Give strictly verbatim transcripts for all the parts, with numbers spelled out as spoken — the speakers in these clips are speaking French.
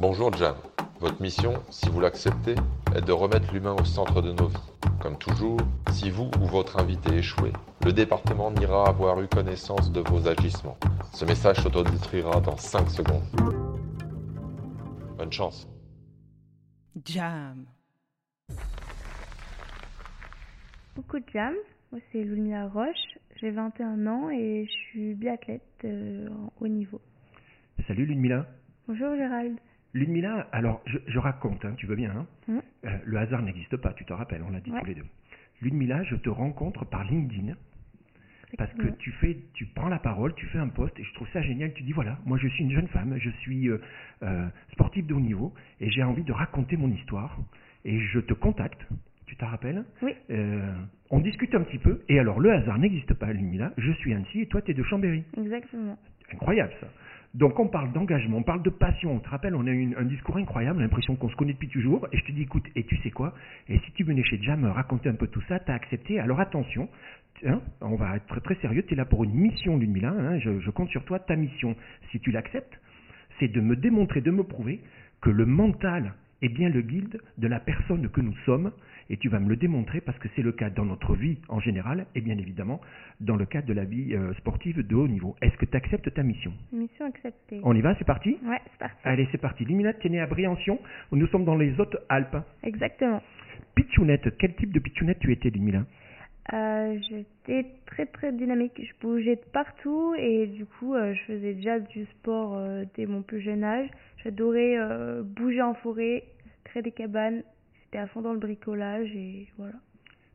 Bonjour Jam, votre mission, si vous l'acceptez, est de remettre l'humain au centre de nos vies. Comme toujours, si vous ou votre invité échouez, le département n'ira avoir eu connaissance de vos agissements. Ce message s'autodétruira dans cinq secondes. Bonne chance. Jam. Coucou Jam, moi c'est Ludmilla Roche, j'ai vingt et un ans et je suis biathlète euh, en haut niveau. Salut Ludmilla. Bonjour Gérald. Ludmilla, alors je, je raconte, hein, tu veux bien, hein mmh. euh, le hasard n'existe pas, tu te rappelles, on l'a dit ouais. tous les deux. Ludmilla, je te rencontre par LinkedIn parce que tu fais, tu prends la parole, tu fais un post et je trouve ça génial. Tu dis voilà, moi je suis une jeune femme, je suis euh, euh, sportive de haut niveau et j'ai envie de raconter mon histoire et je te contacte. Tu t'en rappelles ? Oui. Euh, on discute un petit peu et alors le hasard n'existe pas, Lumila. Je suis Nancy et toi tu es de Chambéry. Exactement. Incroyable ça. Donc on parle d'engagement, on parle de passion. On te rappelle, on a eu un discours incroyable, l'impression qu'on se connaît depuis toujours. Et je te dis, écoute, et tu sais quoi ? Et si tu venais chez Jam raconter un peu tout ça, t'as accepté. Alors attention, hein, on va être très, très sérieux. T'es là pour une mission, Ludmilla. Hein, je, je compte sur toi. Ta mission, si tu l'acceptes, c'est de me démontrer, de me prouver que le mental est bien le guide de la personne que nous sommes. Et tu vas me le démontrer parce que c'est le cas dans notre vie en général et bien évidemment dans le cas de la vie euh, sportive de haut niveau. Est-ce que tu acceptes ta mission ? Mission acceptée. On y va, c'est parti ? Ouais, c'est parti. Allez, c'est parti. Ludmilla, tu es née à Briançon, nous sommes dans les Hautes-Alpes. Exactement. Pitchounette, quel type de pitchounette tu étais, Ludmilla ? euh, J'étais très très dynamique, je bougeais de partout et du coup euh, je faisais déjà du sport euh, dès mon plus jeune âge. J'adorais euh, bouger en forêt, créer des cabanes. T'es à fond dans le bricolage et voilà.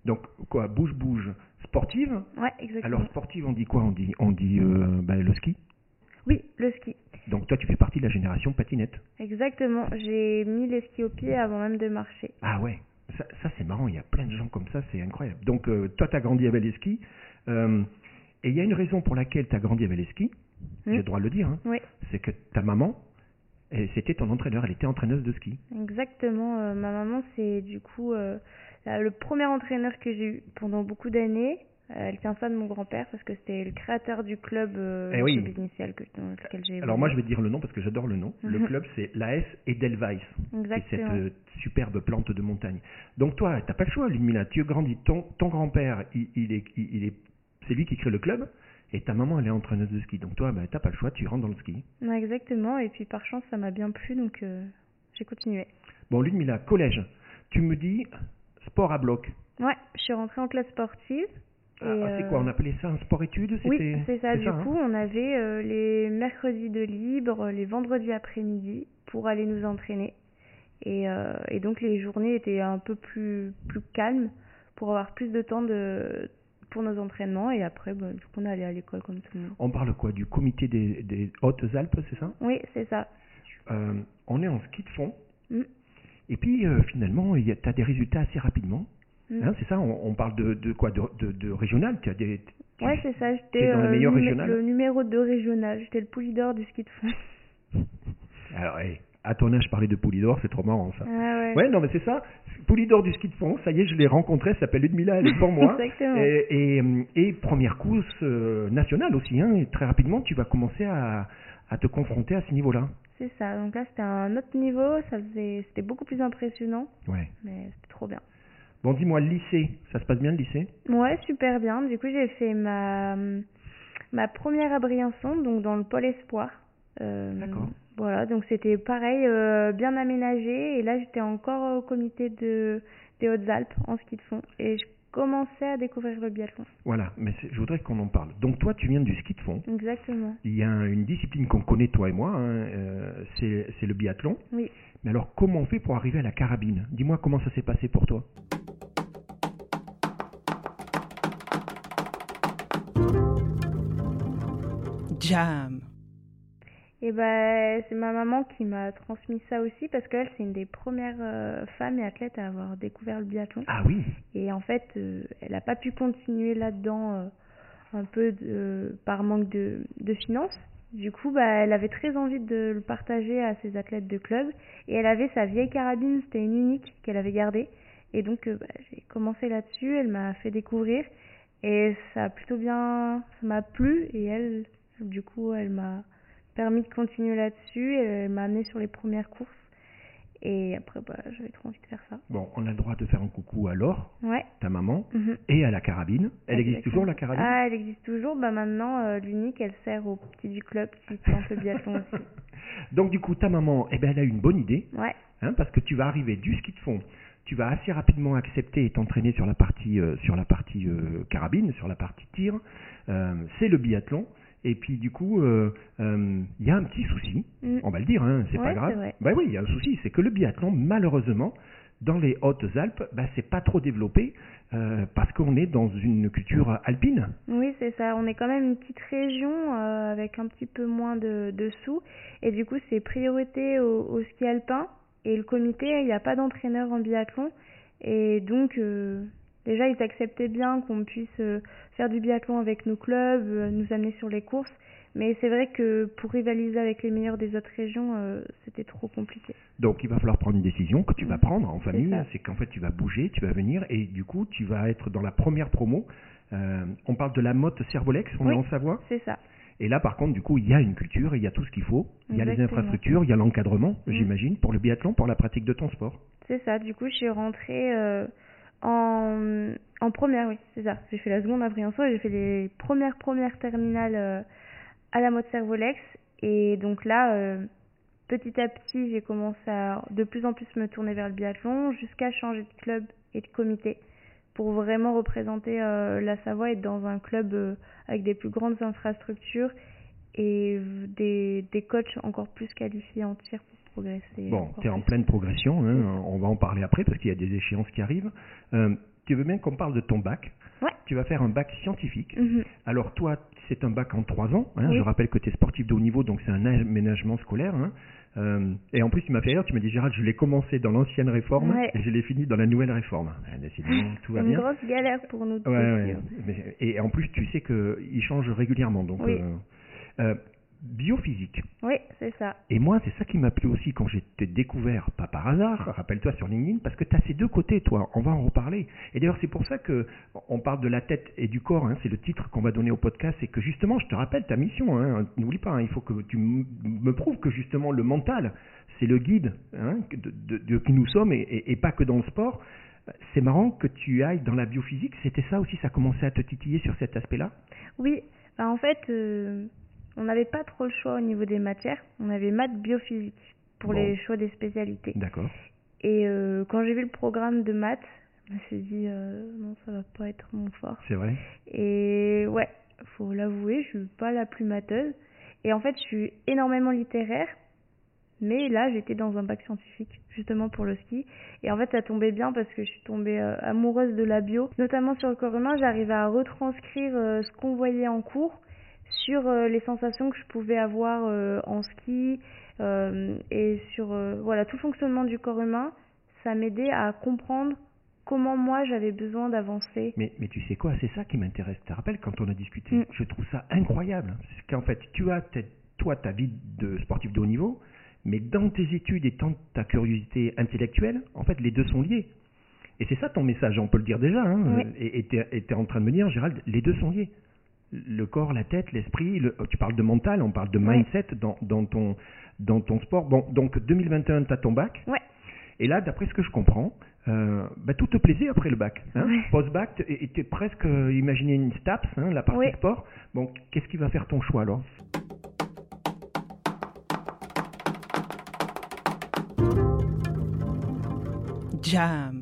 Donc quoi, bouge bouge, sportive ? Ouais, exactement. Alors sportive, on dit quoi ? On dit, on dit euh, bah, le ski ? Oui, le ski. Donc toi, tu fais partie de la génération patinette ? Exactement, j'ai mis les skis aux pieds avant même de marcher. Ah ouais, ça, ça c'est marrant, il y a plein de gens comme ça, c'est incroyable. Donc euh, toi, t'as grandi avec les skis euh, et il y a une raison pour laquelle t'as grandi avec les skis, mmh. j'ai le droit de le dire, hein, oui. c'est que ta maman... Et c'était ton entraîneur, elle était entraîneuse de ski. Exactement, euh, ma maman c'est du coup euh, la, le premier entraîneur que j'ai eu pendant beaucoup d'années. Euh, elle tient ça de mon grand-père parce que c'était le créateur du club, euh, eh oui. club initial que, dans lequel j'ai évolué. Alors moi je vais dire le nom parce que j'adore le nom. Le club c'est l'A S Edelweiss. Exactement. C'est cette euh, superbe plante de montagne. Donc toi, t'as pas le choix Ludmilla, tu grandis, ton, ton grand-père, il, il est, il, il est, c'est lui qui crée le club. Et ta maman, elle est entraîneuse de ski. Donc toi, bah, t'as pas le choix, tu rentres dans le ski. Ouais, exactement. Et puis par chance, ça m'a bien plu, donc euh, j'ai continué. Bon, Ludmilla, collège, tu me dis sport à bloc. Ouais, je suis rentrée en classe sportive. Ah, euh... c'est quoi ? On appelait ça un sport-études ? Oui, c'est ça. Du ça, coup, hein on avait euh, les mercredis de libre, les vendredis après-midi pour aller nous entraîner. Et, euh, et donc, les journées étaient un peu plus, plus calmes pour avoir plus de temps de... pour nos entraînements et après bah, du coup on allait à l'école comme tout le monde. On parle quoi du comité des, des Hautes-Alpes, c'est ça ? Oui, c'est ça. Euh, on est en ski de fond mm. et puis euh, finalement tu as des résultats assez rapidement. Mm. Hein, c'est ça, on, on parle de, de quoi de, de, de régional, tu as des... Tu, ouais c'est ça, j'étais euh, numé- le numéro deux régional, j'étais le Poulidor du ski de fond. Alors hey, à ton âge parler de Poulidor, c'est trop marrant ça. Ah, ouais. ouais non mais c'est ça. Poulidor du ski de fond, ça y est, je l'ai rencontrée, elle s'appelle Ludmilla, elle est pour moi. Exactement. Et, et, et première course euh, nationale aussi, hein, et très rapidement, tu vas commencer à, à te confronter à ce niveau-là. C'est ça, donc là, c'était un autre niveau, ça faisait, c'était beaucoup plus impressionnant, ouais. mais c'était trop bien. Bon, dis-moi, le lycée, ça se passe bien le lycée ? Ouais, super bien, du coup, j'ai fait ma, ma première à Briançon, donc dans le pôle espoir. Euh, D'accord. Voilà, donc c'était pareil, euh, bien aménagé. Et là, j'étais encore au comité de, des Hautes-Alpes en ski de fond. Et je commençais à découvrir le biathlon. Voilà, mais je voudrais qu'on en parle. Donc toi, tu viens du ski de fond. Exactement. Il y a une discipline qu'on connaît, toi et moi, hein, euh, c'est, c'est le biathlon. Oui. Mais alors, comment on fait pour arriver à la carabine ? Dis-moi comment ça s'est passé pour toi ? Jam. Et ben bah, c'est ma maman qui m'a transmis ça aussi parce qu'elle c'est une des premières euh, femmes et athlètes à avoir découvert le biathlon. Ah oui. Et en fait, euh, elle a pas pu continuer là-dedans euh, un peu de, euh, par manque de, de finances. Du coup, bah, elle avait très envie de le partager à ses athlètes de club et elle avait sa vieille carabine, c'était une unique qu'elle avait gardée. Et donc, euh, bah, j'ai commencé là-dessus, elle m'a fait découvrir et ça a plutôt bien, ça m'a plu et elle, du coup, elle m'a permis de continuer là-dessus, et elle m'a amenée sur les premières courses. Et après, bah, j'avais trop envie de faire ça. Bon, on a le droit de faire un coucou à Laure, ouais. ta maman, mm-hmm. et à la carabine. Elle Exactement. existe toujours, la carabine ? Ah, elle existe toujours. Bah, maintenant, euh, l'unique, elle sert aux petits du club qui tentent le biathlon aussi. Donc, du coup, ta maman, eh ben, elle a eu une bonne idée. Ouais. Hein, parce que tu vas arriver du ski de fond, tu vas assez rapidement accepter et t'entraîner sur la partie, euh, sur la partie euh, carabine, sur la partie tir. Euh, c'est le biathlon. Et puis du coup, il euh, euh, y a un petit souci, mmh. on va le dire, hein, c'est ouais, pas grave. Bah oui, il y a un souci, c'est que le biathlon, malheureusement, dans les Hautes-Alpes, bah, c'est pas trop développé euh, parce qu'on est dans une culture alpine. Oui, c'est ça. On est quand même une petite région euh, avec un petit peu moins de, de sous, et du coup, c'est priorité au, au ski alpin. Et le comité, il n'y a pas d'entraîneur en biathlon, et donc. Euh... Déjà, ils acceptaient bien qu'on puisse faire du biathlon avec nos clubs, nous amener sur les courses. Mais c'est vrai que pour rivaliser avec les meilleurs des autres régions, euh, c'était trop compliqué. Donc, il va falloir prendre une décision que tu vas prendre en famille. C'est, c'est qu'en fait, tu vas bouger, tu vas venir et du coup, tu vas être dans la première promo. Euh, on parle de la Motte-Servolex, on oui, est en Savoie. C'est ça. Et là, par contre, du coup, il y a une culture, il y a tout ce qu'il faut. Il y a les infrastructures, il y a l'encadrement, mmh. j'imagine, pour le biathlon, pour la pratique de ton sport. C'est ça. Du coup, je suis rentrée... Euh... En, en première, oui, c'est ça. J'ai fait la seconde à Briançon et j'ai fait les premières, premières terminales euh, à la Motte-Servolex. Et donc là, euh, petit à petit, j'ai commencé à de plus en plus me tourner vers le biathlon jusqu'à changer de club et de comité pour vraiment représenter euh, la Savoie et être dans un club euh, avec des plus grandes infrastructures et des, des coachs encore plus qualifiés en tir. Bon, tu es en pleine progression, hein. oui. on va en parler après parce qu'il y a des échéances qui arrivent. Euh, tu veux bien qu'on parle de ton bac ? Ouais. Tu vas faire un bac scientifique. Mm-hmm. Alors toi, c'est un bac en trois ans. Hein. Oui. Je rappelle que tu es sportif de haut niveau, donc c'est un aménagement scolaire. Hein. Euh, et en plus, tu m'as fait rire, tu m'as dit Gérald, je l'ai commencé dans l'ancienne réforme ouais. et je l'ai fini dans la nouvelle réforme. Ah, décidément, tout va bien. C'est une grosse galère pour nous. Ouais, ouais. Mais, et en plus, tu sais qu'ils changent régulièrement. Donc, oui. euh, euh, biophysique. Oui, c'est ça. Et moi, c'est ça qui m'a plu aussi quand j'ai été découvert, pas par hasard, rappelle-toi sur LinkedIn, parce que tu as ces deux côtés, toi, on va en reparler. Et d'ailleurs, c'est pour ça qu'on parle de la tête et du corps, hein, c'est le titre qu'on va donner au podcast, et que justement, je te rappelle ta mission, hein, n'oublie pas, hein, il faut que tu m- me prouves que justement le mental, c'est le guide hein, de, de, de qui nous sommes, et, et, et pas que dans le sport. C'est marrant que tu ailles dans la biophysique, c'était ça aussi, ça commençait à te titiller sur cet aspect-là ? Oui, bah en fait... Euh... On n'avait pas trop le choix au niveau des matières. On avait maths biophysique pour bon. les choix des spécialités. D'accord. Et euh, quand j'ai vu le programme de maths, je me suis dit euh, non, ça va pas être mon fort. C'est vrai. Et ouais, faut l'avouer, je suis pas la plus matheuse. Et en fait, je suis énormément littéraire. Mais là, j'étais dans un bac scientifique, justement pour le ski. Et en fait, ça tombait bien parce que je suis tombée euh, amoureuse de la bio, notamment sur le corps humain. J'arrivais à retranscrire euh, ce qu'on voyait en cours. Sur les sensations que je pouvais avoir euh, en ski euh, et sur euh, voilà, tout le fonctionnement du corps humain, ça m'aidait à comprendre comment moi j'avais besoin d'avancer. Mais, mais tu sais quoi, c'est ça qui m'intéresse. Tu te rappelles quand on a discuté, mm. je trouve ça incroyable. C'est qu'en fait, tu as toi ta vie de sportif de haut niveau, mais dans tes études et dans ta curiosité intellectuelle, en fait les deux sont liés. Et c'est ça ton message, on peut le dire déjà. Hein. Oui. Et tu es en train de me dire, Gérald, les deux sont liés. Le corps, la tête, l'esprit, le, tu parles de mental, on parle de mindset ouais. dans, dans, ton, dans ton sport. Bon, donc deux mille vingt et un, tu as ton bac. Ouais. Et là, d'après ce que je comprends, euh, bah, tout te plaisait après le bac. Hein. Ouais. Post-bac, tu es presque euh, imaginé une STAPS, hein, la partie ouais. sport. Bon, qu'est-ce qui va faire ton choix alors ? Jam.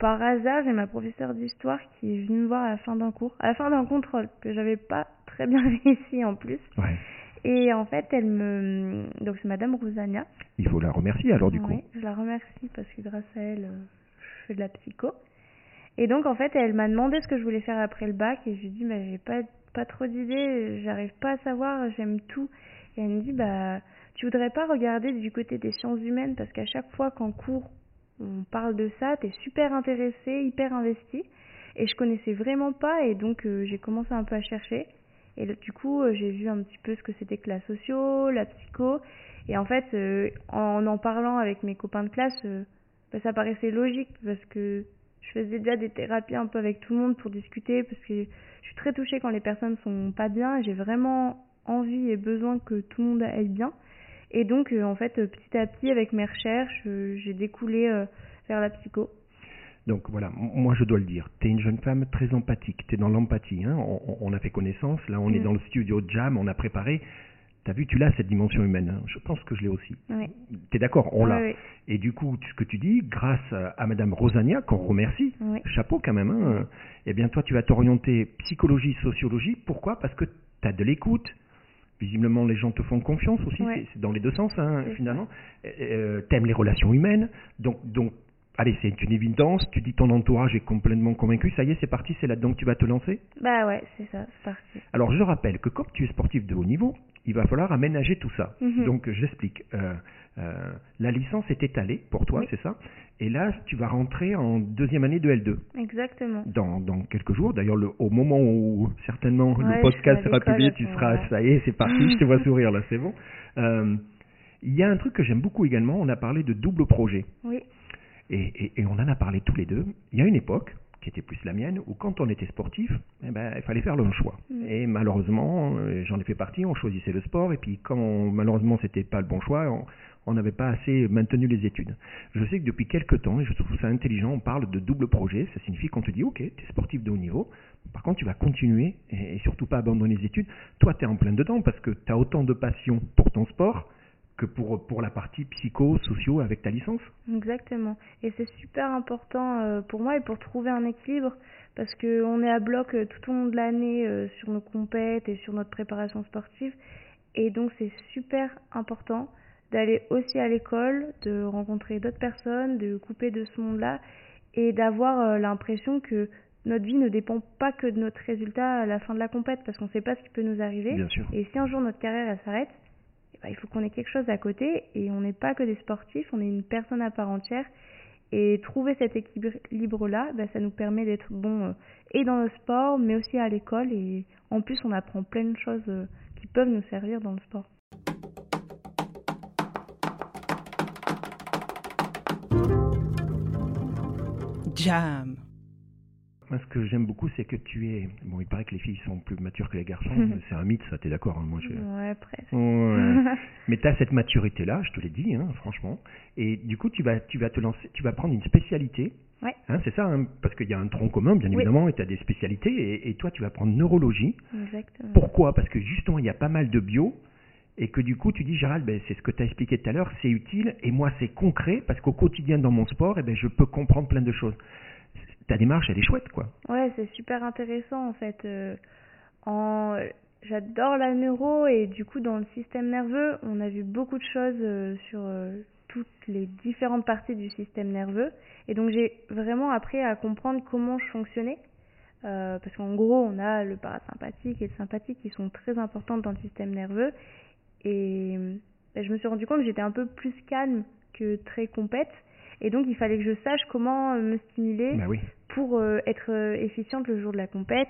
Par hasard, j'ai ma professeure d'histoire qui est venue me voir à la fin d'un cours, à la fin d'un contrôle, que j'avais pas très bien réussi en plus. Ouais. Et en fait, elle me... Donc c'est Madame Rosania. Il faut la remercier alors du ouais, coup. Oui, je la remercie parce que grâce à elle, je fais de la psycho. Et donc en fait, elle m'a demandé ce que je voulais faire après le bac et je lui ai dit, bah, j'ai pas, pas trop d'idées, j'arrive pas à savoir, j'aime tout. Et elle me dit, bah, tu voudrais pas regarder du côté des sciences humaines parce qu'à chaque fois qu'en cours, on parle de ça, t'es super intéressée, hyper investie. Et je connaissais vraiment pas et donc euh, j'ai commencé un peu à chercher. Et le, du coup, euh, j'ai vu un petit peu ce que c'était que la socio, la psycho. Et en fait, euh, en en parlant avec mes copains de classe, euh, bah, ça paraissait logique parce que je faisais déjà des thérapies un peu avec tout le monde pour discuter parce que je suis très touchée quand les personnes sont pas bien. Et j'ai vraiment envie et besoin que tout le monde aille bien. Et donc, euh, en fait, petit à petit, avec mes recherches, euh, j'ai découlé euh, vers la psycho. Donc voilà, moi je dois le dire, tu es une jeune femme très empathique, tu es dans l'empathie, hein. on, on a fait connaissance, là on mmh. est dans le studio de Jam, on a préparé, tu as vu, tu l'as cette dimension humaine, hein. Je pense que je l'ai aussi, oui. Tu es d'accord, on oui, l'a, oui. Et du coup ce que tu dis, grâce à Madame Rosania, qu'on remercie, oui. Chapeau quand même, hein. Eh bien toi tu vas t'orienter psychologie, sociologie, pourquoi? Parce que tu as de l'écoute. Visiblement, les gens te font confiance aussi, ouais. c'est, c'est dans les deux sens, hein, finalement. Euh, t'aimes les relations humaines, donc, donc, allez, c'est une évidence, tu dis ton entourage est complètement convaincu, ça y est, c'est parti, c'est là-dedans que tu vas te lancer? Bah ouais, c'est ça, c'est parti. Alors, je rappelle que comme tu es sportif de haut niveau, il va falloir aménager tout ça. Mm-hmm. Donc, j'explique, euh, euh, la licence est étalée pour toi, oui. c'est ça? Et là, tu vas rentrer en deuxième année de L deux. Exactement. Dans, dans quelques jours. D'ailleurs, le, au moment où certainement ouais, le podcast sera publié, tu seras, ouais. ça y est, c'est parti, je te vois sourire là, c'est bon. Euh, il y a un truc que j'aime beaucoup également, on a parlé de double projet. Oui. Et, et, et on en a parlé tous les deux. Il y a une époque, qui était plus la mienne, où quand on était sportif, eh ben, il fallait faire le choix. Mmh. Et malheureusement, j'en ai fait partie, on choisissait le sport. Et puis quand, on, malheureusement, c'était pas le bon choix... On, on n'avait pas assez maintenu les études. Je sais que depuis quelques temps, et je trouve ça intelligent, on parle de double projet. Ça signifie qu'on te dit, ok, tu es sportif de haut niveau, par contre, tu vas continuer et surtout pas abandonner les études. Toi, tu es en plein dedans parce que tu as autant de passion pour ton sport que pour, pour la partie psycho, socio avec ta licence. Exactement. Et c'est super important pour moi et pour trouver un équilibre parce qu'on est à bloc tout au long de l'année sur nos compètes et sur notre préparation sportive. Et donc, c'est super important d'aller aussi à l'école, de rencontrer d'autres personnes, de couper de ce monde-là et d'avoir euh, l'impression que notre vie ne dépend pas que de notre résultat à la fin de la compète parce qu'on ne sait pas ce qui peut nous arriver. Bien sûr. Et si un jour notre carrière elle s'arrête, eh ben, il faut qu'on ait quelque chose à côté et on n'est pas que des sportifs, on est une personne à part entière et trouver cet équilibre-là, ben, ça nous permet d'être bons euh, et dans le sport mais aussi à l'école et en plus on apprend plein de choses euh, qui peuvent nous servir dans le sport. Jam. Moi, ce que j'aime beaucoup, c'est que tu es... Bon, il paraît que les filles sont plus matures que les garçons. C'est un mythe, ça, t'es d'accord, hein, moi, je... Ouais, presque. Ouais. Mais t'as cette maturité-là, je te l'ai dit, hein, franchement. Et du coup, tu vas, tu vas te lancer, tu vas prendre une spécialité. Ouais. Hein, c'est ça, hein, parce qu'il y a un tronc commun, bien oui. évidemment, et t'as des spécialités. Et, et toi, tu vas prendre neurologie. Exactement. Pourquoi ? Parce que, justement, il y a pas mal de bio. Et que du coup, tu dis, Gérald, ben, c'est ce que tu as expliqué tout à l'heure, c'est utile, et moi, c'est concret, parce qu'au quotidien, dans mon sport, eh ben, je peux comprendre plein de choses. Ta démarche, elle est chouette, quoi. Ouais, c'est super intéressant, en fait. Euh, en... J'adore la neuro, et du coup, dans le système nerveux, on a vu beaucoup de choses euh, sur euh, toutes les différentes parties du système nerveux. Et donc, j'ai vraiment appris à comprendre comment je fonctionnais. Euh, parce qu'en gros, on a le parasympathique et le sympathique qui sont très importants dans le système nerveux. Et ben, je me suis rendu compte que j'étais un peu plus calme que très compète. Et donc, il fallait que je sache comment me stimuler bah oui. pour euh, être efficiente le jour de la compète.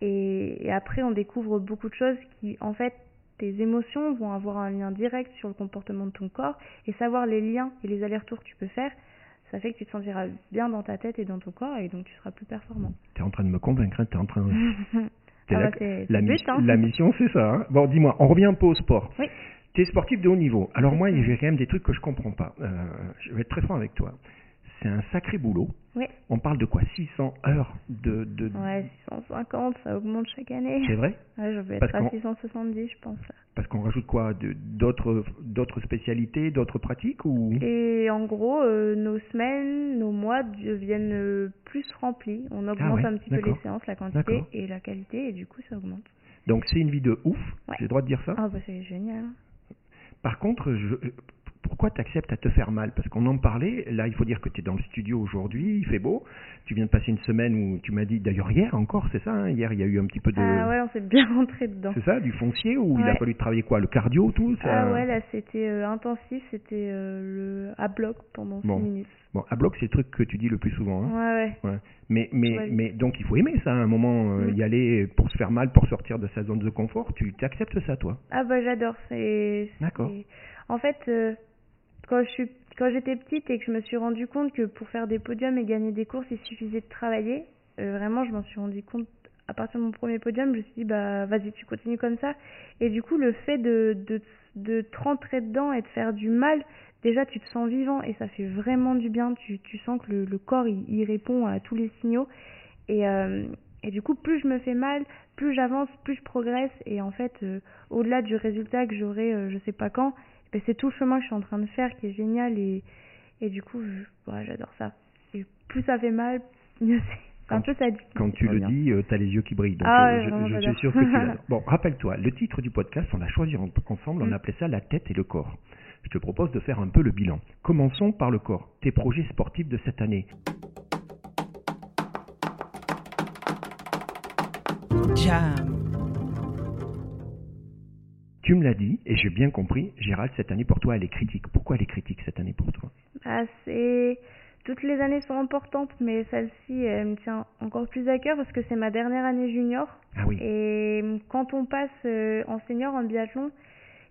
Et, et après, on découvre beaucoup de choses qui, en fait, tes émotions vont avoir un lien direct sur le comportement de ton corps. Et savoir les liens et les allers-retours que tu peux faire, ça fait que tu te sentiras bien dans ta tête et dans ton corps. Et donc, tu seras plus performant. Tu es en train de me convaincre, tu es en train de... Ah bah c'est, la, c'est la, but, hein. La mission, c'est ça. Hein. Bon, dis-moi, on revient un peu au sport. Oui. Tu es sportif de haut niveau. Alors, moi, il y a quand même des trucs que je ne comprends pas. Euh, je vais être très franc avec toi. C'est un sacré boulot. Oui. On parle de quoi ? six cents heures de, de. Ouais, six cent cinquante, ça augmente chaque année. C'est vrai ? Ouais, je vais être à six cent soixante-dix, je pense. Parce qu'on rajoute quoi ? de, d'autres, d'autres spécialités, d'autres pratiques ou... Et en gros, euh, nos semaines, nos mois deviennent euh, plus remplis. On augmente ah ouais, un petit d'accord. peu les séances, la quantité d'accord. et la qualité, et du coup, ça augmente. Donc, c'est une vie de ouf, ouais. J'ai le droit de dire ça ? Ah, bah, c'est génial. Par contre, je. Pourquoi tu acceptes à te faire mal ? Parce qu'on en parlait, là il faut dire que tu es dans le studio aujourd'hui, il fait beau, tu viens de passer une semaine où tu m'as dit, d'ailleurs hier encore, c'est ça, hein, hier il y a eu un petit peu de... Ah ouais, on s'est bien rentré dedans. C'est ça, du foncier où ouais. il a fallu travailler quoi, le cardio, tout ça... Ah ouais, là c'était euh, intensif, c'était euh, le à bloc pendant bon. six minutes. Bon, à bloc, c'est le truc que tu dis le plus souvent. Hein. Ouais, ouais. ouais. Mais, mais, ouais. mais donc, il faut aimer ça à un moment, euh, mmh. y aller pour se faire mal, pour sortir de sa zone de confort. Tu acceptes ça, toi ? Ah bah, j'adore. C'est, D'accord. C'est... En fait, euh, quand, je suis... quand j'étais petite et que je me suis rendu compte que pour faire des podiums et gagner des courses, il suffisait de travailler, euh, vraiment, je m'en suis rendu compte à partir de mon premier podium, je me suis dit, bah, vas-y, tu continues comme ça. Et du coup, le fait de, de, de te rentrer dedans et de faire du mal, déjà, tu te sens vivant et ça fait vraiment du bien. Tu, tu sens que le, le corps, il, il répond à tous les signaux. Et, euh, et du coup, plus je me fais mal, plus j'avance, plus je progresse. Et en fait, euh, au-delà du résultat que j'aurai, euh, je sais pas quand, ben, c'est tout le chemin que je suis en train de faire qui est génial. Et, et du coup, je, ouais, j'adore ça. Et plus ça fait mal, mieux c'est. Quand, peu, ça dit, quand tu le bien. dis, euh, tu as les yeux qui brillent. Donc, ah ouais, euh, je, je suis sûr que tu l'as. Bon, rappelle-toi, le titre du podcast, on l'a choisi en, ensemble, mm. on appelait ça la tête et le corps. Je te propose de faire un peu le bilan. Commençons par le corps, tes projets sportifs de cette année. Jam. Tu me l'as dit, et j'ai bien compris, Gérald, cette année pour toi, elle est critique. Pourquoi elle est critique cette année pour toi? Bah, c'est... Toutes les années sont importantes, mais celle-ci, elle me tient encore plus à cœur parce que c'est ma dernière année junior. Ah oui. Et quand on passe en senior, en biathlon,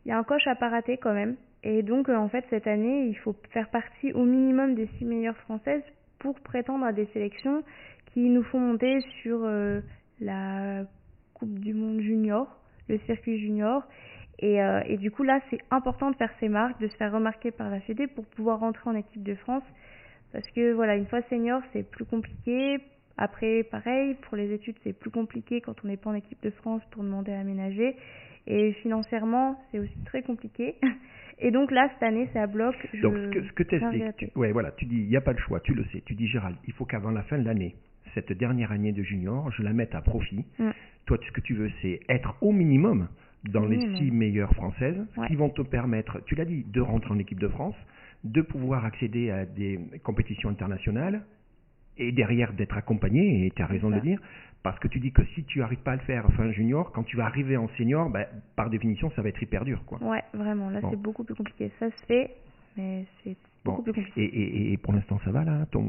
il y a un coche à pas rater quand même. Et donc, en fait, cette année, il faut faire partie au minimum des six meilleures françaises pour prétendre à des sélections qui nous font monter sur euh, la Coupe du Monde junior, le circuit junior. Et, euh, et du coup, là, c'est important de faire ses marques, de se faire remarquer par la Fédé pour pouvoir rentrer en équipe de France. Parce que voilà, une fois senior, c'est plus compliqué. Après, pareil, pour les études, c'est plus compliqué quand on n'est pas en équipe de France pour demander à aménager. Et financièrement, c'est aussi très compliqué. Et donc là, cette année, c'est à bloc. Je donc, ce que, ce que t'expliques, tu ouais, voilà, tu dis, il n'y a pas le choix, tu le sais. Tu dis, Gérald, il faut qu'avant la fin de l'année, cette dernière année de junior, je la mette à profit. Mmh. Toi, ce que tu veux, c'est être au minimum dans mmh. les six meilleures françaises, ouais. qui vont te permettre, tu l'as dit, de rentrer en équipe de France, de pouvoir accéder à des compétitions internationales et derrière d'être accompagné, et tu as raison de le dire, parce que tu dis que si tu n'arrives pas à le faire fin junior, quand tu vas arriver en senior, bah, par définition, ça va être hyper dur, quoi. Ouais, vraiment, là bon. c'est beaucoup plus compliqué. Ça se fait, mais c'est bon. beaucoup plus compliqué. Et, et, et pour l'instant, ça va là ton...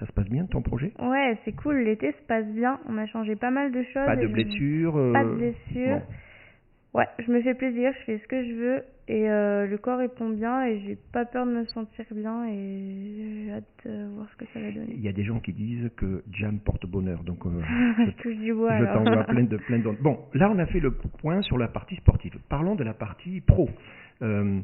Ça se passe bien ton projet? Ouais, c'est cool, l'été se passe bien, on a changé pas mal de choses. Pas de blessures euh... Pas de blessures. Bon. Ouais, je me fais plaisir, je fais ce que je veux et euh, le corps répond bien et j'ai pas peur de me sentir bien et j'ai hâte de voir ce que ça va donner. Il y a des gens qui disent que Jam porte bonheur, donc euh, je, je, je t'envoie plein de plein de. Bon, là on a fait le point sur la partie sportive. Parlons de la partie pro. Euh,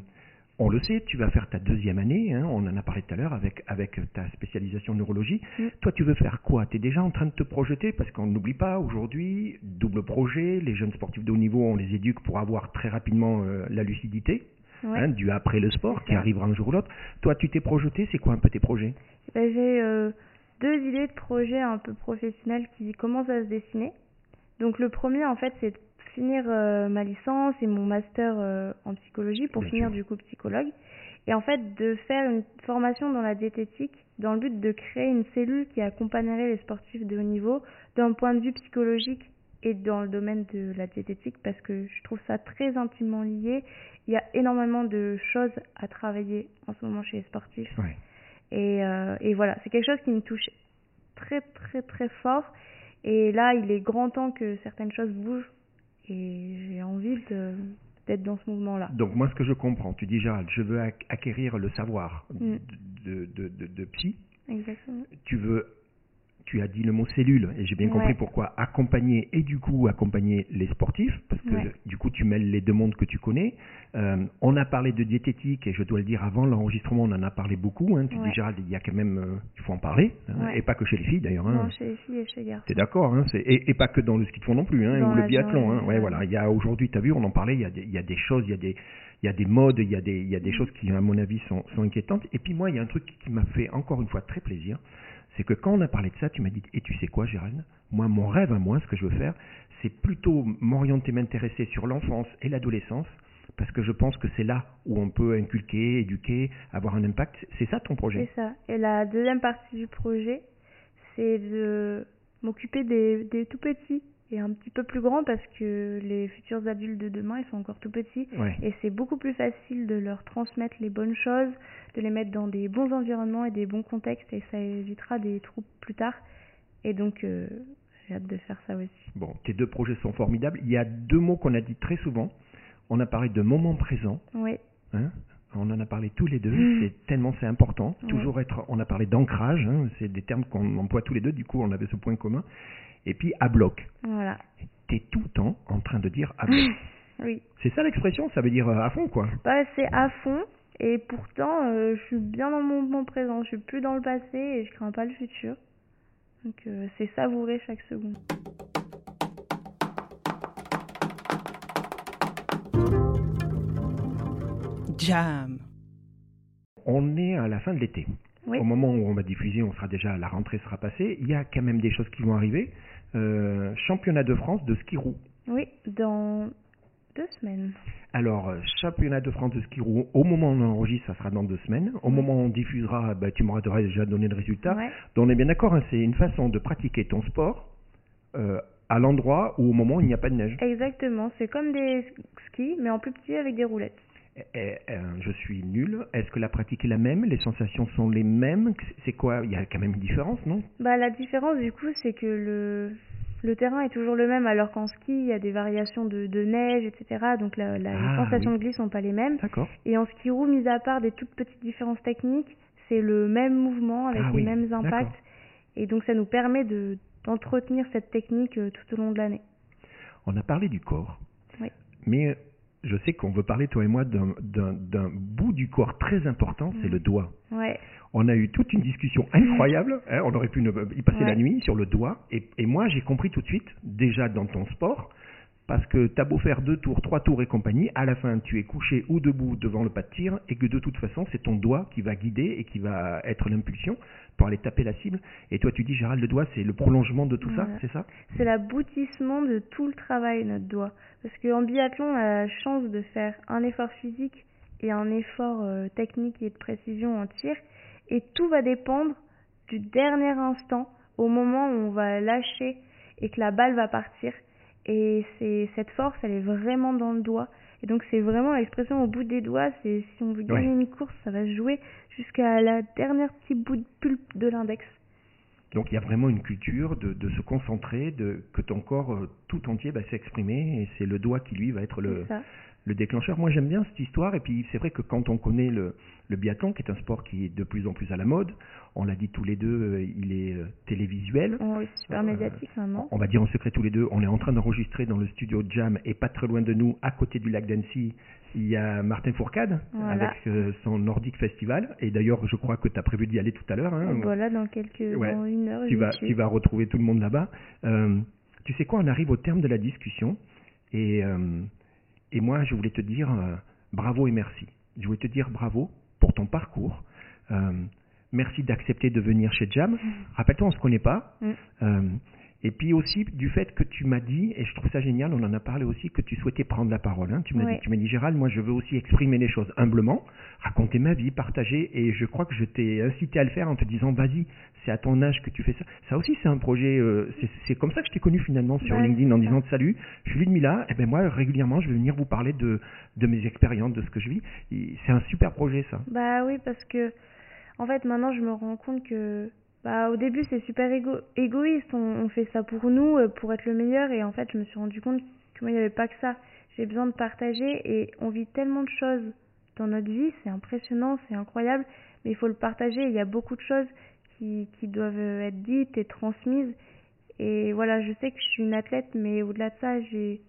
on le sait, tu vas faire ta deuxième année, hein, on en a parlé tout à l'heure avec avec ta spécialisation neurologie. Mm. Toi, tu veux faire quoi? Tu es déjà en train de te projeter parce qu'on n'oublie pas aujourd'hui, double projet, les jeunes sportifs de haut niveau, on les éduque pour avoir très rapidement euh, la lucidité, ouais. hein, du après le sport qui arrivera un jour ou l'autre. Toi, tu t'es projeté, c'est quoi un peu tes projets? Ben, j'ai euh, deux idées de projets un peu professionnels qui commencent à se dessiner. Donc le premier, en fait, c'est de finir euh, ma licence et mon master euh, en psychologie pour Bien finir sûr. du coup psychologue et en fait de faire une formation dans la diététique dans le but de créer une cellule qui accompagnerait les sportifs de haut niveau d'un point de vue psychologique et dans le domaine de la diététique parce que je trouve ça très intimement lié. Il y a énormément de choses à travailler en ce moment chez les sportifs ouais. et, euh, et voilà, c'est quelque chose qui me touche très très très fort et là il est grand temps que certaines choses bougent. Et j'ai envie de, d'être dans ce mouvement-là. Donc moi, ce que je comprends, tu dis, Gérald, je veux acquérir le savoir mm. de, de, de, de psy. Exactement. Tu veux, tu as dit le mot cellule, et j'ai bien ouais. compris pourquoi. Accompagner et du coup accompagner les sportifs, parce que ouais. du coup tu mêles les deux mondes que tu connais. Euh, on a parlé de diététique, et je dois le dire, avant l'enregistrement, on en a parlé beaucoup. Hein. Tu ouais. dis, Gérald, il y a quand même, euh, il faut en parler, hein. ouais. et pas que chez les filles d'ailleurs. Hein. Non, chez les filles et chez les garçons. T'es d'accord, hein. C'est... Et, et pas que dans le ski de fond non plus, hein, ou le biathlon. Hein. Ouais, ouais. Voilà. Il y a aujourd'hui, t'as vu, on en parlait, il y a des, il y a des choses, il y a des, il y a des modes, il y a des, il y a des choses qui, à mon avis, sont, sont inquiétantes. Et puis moi, il y a un truc qui m'a fait encore une fois très plaisir. C'est que quand on a parlé de ça, tu m'as dit, et tu sais quoi, Gérald, moi, mon rêve à moi, ce que je veux faire, c'est plutôt m'orienter, m'intéresser sur l'enfance et l'adolescence, parce que je pense que c'est là où on peut inculquer, éduquer, avoir un impact. C'est ça ton projet? C'est ça. Et la deuxième partie du projet, c'est de m'occuper des, des tout petits et un petit peu plus grands, parce que les futurs adultes de demain, ils sont encore tout petits. Ouais. Et c'est beaucoup plus facile de leur transmettre les bonnes choses, de les mettre dans des bons environnements et des bons contextes, et ça évitera des troubles plus tard. Et donc, euh, j'ai hâte de faire ça aussi. Bon, tes deux projets sont formidables. Il y a deux mots qu'on a dit très souvent. On a parlé de moment présent. Oui. Hein ? On en a parlé tous les deux, mmh. c'est tellement c'est important. Mmh. Toujours être, on a parlé d'ancrage, hein, c'est des termes qu'on emploie tous les deux, du coup on avait ce point commun. et puis à bloc. Voilà. T'es tout le temps en train de dire à bloc. Oui. C'est ça l'expression, ça veut dire à fond quoi. Bah, c'est à fond et pourtant euh, je suis bien dans mon moment présent, je suis plus dans le passé et je crains pas le futur. Donc euh, c'est savourer chaque seconde. Jam. On est à la fin de l'été. Oui. Au moment où on va diffuser, on sera déjà, la rentrée sera passée. Il y a quand même des choses qui vont arriver. Euh, championnat de France de ski roue. Oui, dans deux semaines. Alors, championnat de France de ski roue, au moment où on enregistre, ça sera dans deux semaines. Au oui. moment où on diffusera, bah, tu m'auras déjà donné le résultat. Ouais. Donc on est bien d'accord, hein, c'est une façon de pratiquer ton sport euh, à l'endroit où au moment où il n'y a pas de neige. Exactement, c'est comme des skis, mais en plus petit avec des roulettes. Et, euh, je suis nul. Est-ce que la pratique est la même? Les sensations sont les mêmes? C'est quoi? Il y a quand même une différence, non? Bah, la différence, du coup, c'est que le, le terrain est toujours le même, alors qu'en ski, il y a des variations de, de neige, et cetera. Donc, la, la, ah, les sensations oui. de glisse ne sont pas les mêmes. D'accord. Et en ski roue, mis à part des toutes petites différences techniques, c'est le même mouvement avec ah, les oui. mêmes impacts. D'accord. Et donc, ça nous permet de, d'entretenir cette technique euh, tout au long de l'année. On a parlé du corps. Oui. Mais... je sais qu'on veut parler, toi et moi, d'un, d'un, d'un bout du corps très important, c'est mmh. le doigt. Ouais. On a eu toute une discussion incroyable, hein, on aurait pu ne, y passer ouais. la nuit sur le doigt. Et, et moi, j'ai compris tout de suite, déjà dans ton sport, parce que t'as beau faire deux tours, trois tours et compagnie, à la fin, tu es couché ou debout devant le pas de tir et que de toute façon, c'est ton doigt qui va guider et qui va être l'impulsion pour aller taper la cible. Et toi, tu dis, Gérald, le doigt, c'est le prolongement de tout voilà. ça, c'est ça? C'est l'aboutissement de tout le travail, notre doigt. Parce qu'en biathlon, on a la chance de faire un effort physique et un effort euh, technique et de précision en tir. Et tout va dépendre du dernier instant, au moment où on va lâcher et que la balle va partir. Et c'est, cette force, elle est vraiment dans le doigt. Et donc, c'est vraiment l'expression au bout des doigts. C'est, si on veut gagner ouais. une course, ça va se jouer jusqu'à la dernière petite bout de pulpe de l'index. Donc, il y a vraiment une culture de, de se concentrer, de, que ton corps euh, tout entier va bah, s'exprimer. Et c'est le doigt qui, lui, va être le, le déclencheur. Moi, j'aime bien cette histoire. Et puis, c'est vrai que quand on connaît le, le biathlon, qui est un sport qui est de plus en plus à la mode, on l'a dit tous les deux, il est euh, télévisuel. Oh, oui, super euh, médiatique maintenant. On va dire en secret tous les deux, on est en train d'enregistrer dans le studio Jam et pas très loin de nous, à côté du lac d'Annecy, il y a Martin Fourcade voilà. avec euh, son Nordic Festival. Et d'ailleurs, je crois que tu as prévu d'y aller tout à l'heure. Hein. Voilà, dans quelques ouais. dans une heure. Tu vas, tu vas retrouver tout le monde là-bas. Euh, tu sais quoi, on arrive au terme de la discussion. Et, euh, et moi, je voulais te dire euh, bravo et merci. Je voulais te dire bravo pour ton parcours. Euh, Merci d'accepter de venir chez Jam. Mmh. Rappelle-toi, on ne se connaît pas. Mmh. Euh, et puis aussi, du fait que tu m'as dit, et je trouve ça génial, on en a parlé aussi, que tu souhaitais prendre la parole. Hein. Tu m'as oui. dit, tu m'as dit, Gérald, moi, je veux aussi exprimer les choses humblement, raconter ma vie, partager. Et je crois que je t'ai incité à le faire en te disant, vas-y, c'est à ton âge que tu fais ça. Ça aussi, c'est un projet. Euh, c'est, c'est comme ça que je t'ai connu finalement sur ouais, LinkedIn en disant, salut, je suis Ludmilla. Et ben moi, régulièrement, je vais venir vous parler de, de mes expériences, de ce que je vis. Et c'est un super projet, ça. Bah oui, parce que... en fait, maintenant, je me rends compte que, bah, au début, c'est super égo- égoïste. On, on fait ça pour nous, pour être le meilleur. Et en fait, je me suis rendu compte que moi, il n'y avait pas que ça. J'ai besoin de partager et on vit tellement de choses dans notre vie. C'est impressionnant, c'est incroyable. Mais il faut le partager. Il y a beaucoup de choses qui, qui doivent être dites et transmises. Et voilà, je sais que je suis une athlète, mais au-delà de ça, j'ai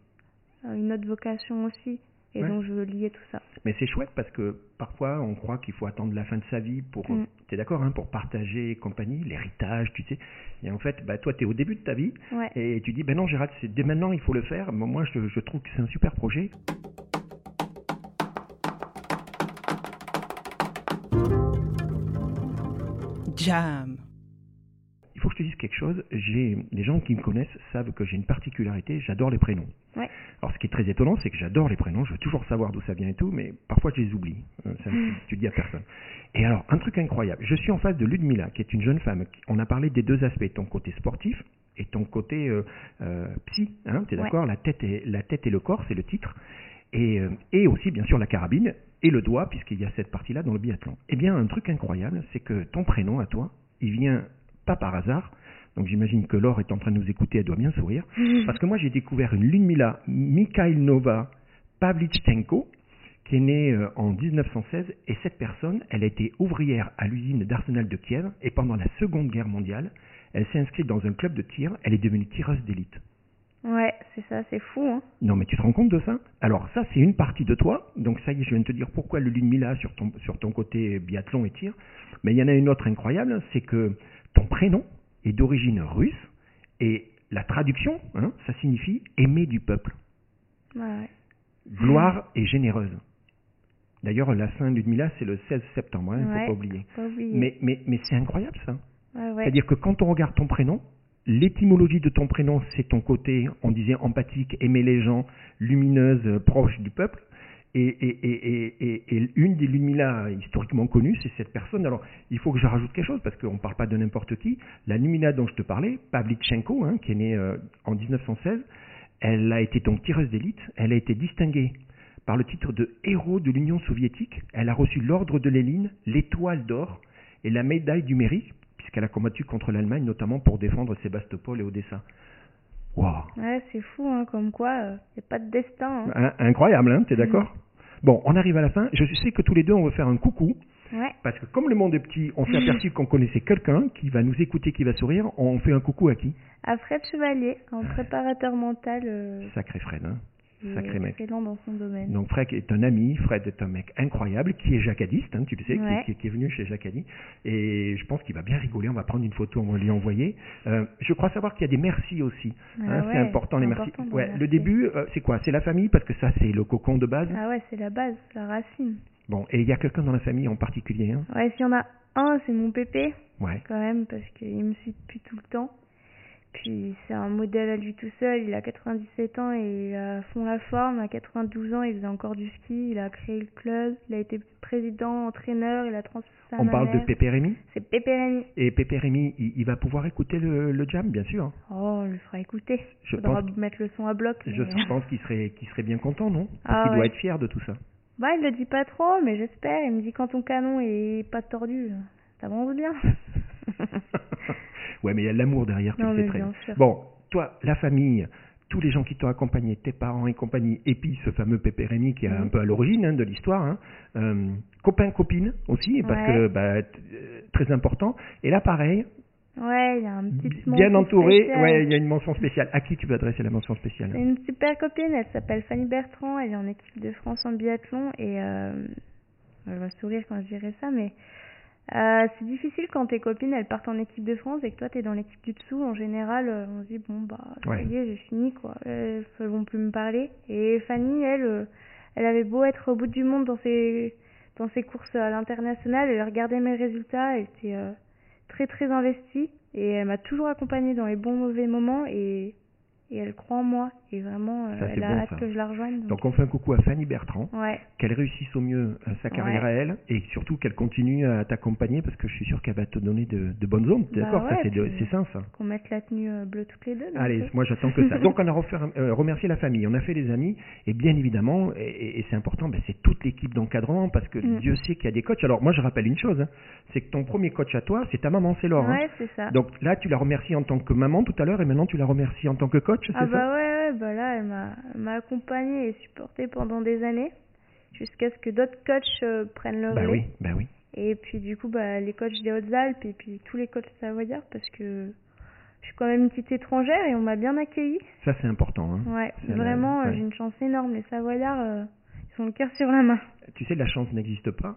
une autre vocation aussi. Et ouais. donc, je veux lier tout ça. Mais c'est chouette parce que parfois, on croit qu'il faut attendre la fin de sa vie pour, mm. t'es d'accord, hein, pour partager et compagnie, l'héritage, tu sais. Et en fait, bah, toi, t'es au début de ta vie ouais. et tu dis, ben non, Gérald, c'est dès maintenant, il faut le faire. Bon, moi, je, je trouve que c'est un super projet. Jam. Il faut que je te dise quelque chose. J'ai, les gens qui me connaissent savent que j'ai une particularité, j'adore les prénoms. Ouais. Alors, ce qui est très étonnant, c'est que j'adore les prénoms, je veux toujours savoir d'où ça vient et tout, mais parfois je les oublie. Ça, tu le dis à personne. Et alors, un truc incroyable, je suis en face de Ludmilla, qui est une jeune femme. On a parlé des deux aspects, ton côté sportif et ton côté euh, euh, psy, hein, t'es ouais. d'accord, la tête, et, la tête et le corps, c'est le titre. Et, et aussi, bien sûr, la carabine et le doigt, puisqu'il y a cette partie-là dans le biathlon. Eh bien, un truc incroyable, c'est que ton prénom à toi, il vient pas par hasard. Donc j'imagine que Laure est en train de nous écouter, elle doit bien sourire. Parce que moi j'ai découvert une Lyudmila Mikhailovna Pavlichenko qui est née en dix-neuf cent seize et cette personne, elle a été ouvrière à l'usine d'Arsenal de Kiev et pendant la Seconde Guerre mondiale, Elle s'est inscrite dans un club de tir, elle est devenue tireuse d'élite. Ouais, c'est ça, c'est fou. Hein. Non, mais tu te rends compte de ça? Alors ça, c'est une partie de toi. Donc ça y est, je viens de te dire pourquoi le Ludmilla sur ton, sur ton côté biathlon et tir. Mais il y en a une autre incroyable, c'est que ton prénom est d'origine russe et la traduction, hein, ça signifie « aimer du peuple ». Ouais. Gloire et généreuse. D'ailleurs, la Saint-Ludmilla, c'est le seize septembre, il hein, ne ouais, faut pas oublier. Pas oublier. Mais, mais, mais c'est incroyable ça. Ouais, ouais. C'est-à-dire que quand on regarde ton prénom, l'étymologie de ton prénom, c'est ton côté, on disait empathique, aimer les gens, lumineuse, proche du peuple. Et, et, et, et, et, et une des Ludmilla historiquement connues, c'est cette personne. Alors, il faut que je rajoute quelque chose, parce qu'on ne parle pas de n'importe qui. La Ludmilla dont je te parlais, Pavlichenko, hein, qui est née euh, en dix-neuf cent seize, elle a été donc tireuse d'élite, elle a été distinguée par le titre de héros de l'Union soviétique. Elle a reçu l'ordre de Lénine, l'étoile d'or et la médaille du mérite, puisqu'elle a combattu contre l'Allemagne, notamment pour défendre Sébastopol et Odessa. Waouh. Ouais, c'est fou, hein, comme quoi, il euh, n'y a pas de destin. Hein. Ah, incroyable, hein, t'es d'accord? Mmh. Bon, on arrive à la fin. Je sais que tous les deux, on veut faire un coucou. Ouais. Parce que comme le monde est petit, on s'est aperçu qu'on connaissait quelqu'un qui va nous écouter, qui va sourire. On fait un coucou à qui? À Fred Chevalier, en préparateur mental. Euh... Sacré Fred, hein. Sacré mec. Excellent dans son domaine. Donc Fred est un ami, Fred est un mec incroyable, qui est jacadiste, hein, tu le sais, ouais. qui, qui, qui est venu chez Jacadi. Et je pense qu'il va bien rigoler, on va prendre une photo, on va lui envoyer. Euh, je crois savoir qu'il y a des merci aussi. Ah hein, ouais, c'est important, c'est les important merci. Ouais, merci. Le début, euh, c'est quoi? C'est la famille, parce que ça, c'est le cocon de base. Ah ouais, c'est la base, la racine. Bon, et il y a quelqu'un dans la famille en particulier hein? Ouais, s'il y en a un, c'est mon Pépé, ouais. Quand même, parce qu'il me suit depuis tout le temps. Puis c'est un modèle à lui tout seul, il a quatre-vingt-dix-sept ans et il a fond la forme, à quatre-vingt-douze ans il faisait encore du ski, il a créé le club, il a été président, entraîneur, il a transmis ça à ma mère. On parle de Pépé Rémi ? C'est Pépé Rémi. Et Pépé Rémi, il, il va pouvoir écouter le, le jam, bien sûr. Oh, on le fera écouter, je pense... faudra mettre le son à bloc. Mais... Je pense qu'il serait, qu'il serait bien content, non ? Parce ah, qu'il ouais. doit être fier de tout ça. Bah il le dit pas trop, mais j'espère, il me dit quand ton canon est pas tordu, ça avance bien. Ouais, mais il y a de l'amour derrière, non, tu sais très bien. Sûr. Bon, toi, la famille, tous les gens qui t'ont accompagné, tes parents et compagnie, et puis ce fameux Pépé Rémi qui est mmh. un peu à l'origine hein, de l'histoire, hein. euh, copains, copines aussi, parce ouais. que bah, t- euh, très important. Et là, pareil, ouais, il y a un petit bien entouré, spéciale. Ouais, il y a une mention spéciale. À qui tu veux adresser la mention spéciale? C'est une super copine, elle s'appelle Fanny Bertrand, elle est en équipe de France en biathlon, et euh, elle va sourire quand je dirai ça, mais... Euh, c'est difficile quand tes copines elles partent en équipe de France et que toi t'es dans l'équipe du dessous. En général on se dit bon bah ça y est j'ai fini quoi, elles vont plus me parler. Et Fanny elle elle avait beau être au bout du monde dans ses dans ses courses à l'international, elle regardait mes résultats, elle était euh, très très investie et elle m'a toujours accompagnée dans les bons mauvais moments et Et elle croit en moi, et vraiment, ça, elle a bon, hâte ça. que je la rejoigne. Donc. donc on fait un coucou à Fanny Bertrand, ouais. qu'elle réussisse au mieux sa carrière ouais. à elle, et surtout qu'elle continue à t'accompagner, parce que je suis sûr qu'elle va te donner de, de bonnes ondes, bah d'accord ouais, ça, c'est, de, c'est sain ça. Qu'on mette la tenue bleue toutes les deux. Allez, fait. moi j'attends que ça. Donc on a refaire, euh, remercié la famille, on a fait les amis, et bien évidemment, et, et c'est important, ben, c'est toute l'équipe d'encadrants, parce que mm. Dieu sait qu'il y a des coachs. Alors moi je rappelle une chose, hein, c'est que ton premier coach à toi, c'est ta maman, c'est Laure. Ouais, hein. c'est ça. Donc là tu la remercies en tant que maman tout à l'heure, et maintenant tu la remercies en tant que coach. Coach, ah bah ouais, ouais, bah là elle m'a, m'a accompagnée et supportée pendant des années jusqu'à ce que d'autres coachs euh, prennent le relais. Bah oui, bah oui. Et puis du coup bah les coachs des Hautes-Alpes et puis tous les coachs savoyards parce que je suis quand même une petite étrangère et on m'a bien accueillie. Ça c'est important. Hein. Ouais, ça, vraiment euh, ouais. j'ai une chance énorme, les Savoyards euh, ils ont le cœur sur la main. Tu sais la chance n'existe pas.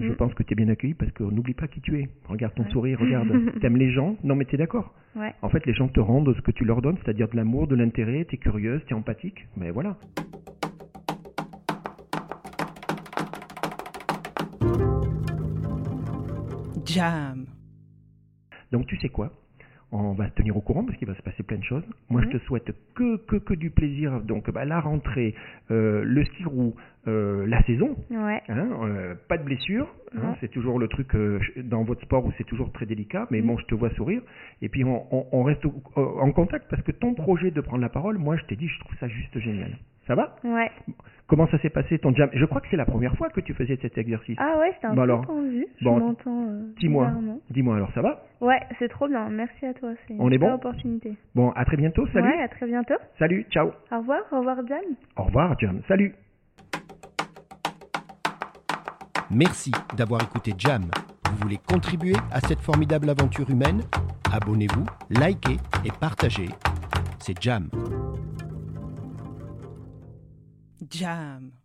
Je mmh. pense que tu es bien accueilli parce qu'on n'oublie pas qui tu es. Regarde ton ouais. sourire, regarde, t'aimes les gens. Non mais t'es d'accord. Ouais. En fait les gens te rendent ce que tu leur donnes, c'est-à-dire de l'amour, de l'intérêt, t'es curieuse, t'es empathique, mais voilà. Jam. Donc tu sais quoi ? On va se tenir au courant parce qu'il va se passer plein de choses. Moi, mmh. je te souhaite que, que, que du plaisir. Donc, bah, la rentrée, euh, le ski roue, euh, la saison. Ouais. Hein, euh, pas de blessure. Ouais. Hein, c'est toujours le truc euh, dans votre sport où c'est toujours très délicat. Mais mmh. bon, je te vois sourire. Et puis, on, on, on reste au, euh, en contact parce que ton projet de prendre la parole, moi, je t'ai dit, je trouve ça juste génial. Ça va ? Ouais. Comment ça s'est passé ton jam ? Je crois que c'est la première fois que tu faisais cet exercice. Ah ouais, c'était un bon, peu alors, tendu. Je bon, m'entends euh, dis-moi, dis-moi alors, ça va ? Ouais, c'est trop bien. Merci à toi. C'est une bonne opportunité. Bon, à très bientôt. Salut. Ouais, à très bientôt. Salut, ciao. Au revoir, au revoir Jam. Au revoir Jam, salut. Merci d'avoir écouté Jam. Vous voulez contribuer à cette formidable aventure humaine? Abonnez-vous, likez et partagez. C'est Jam. Jam.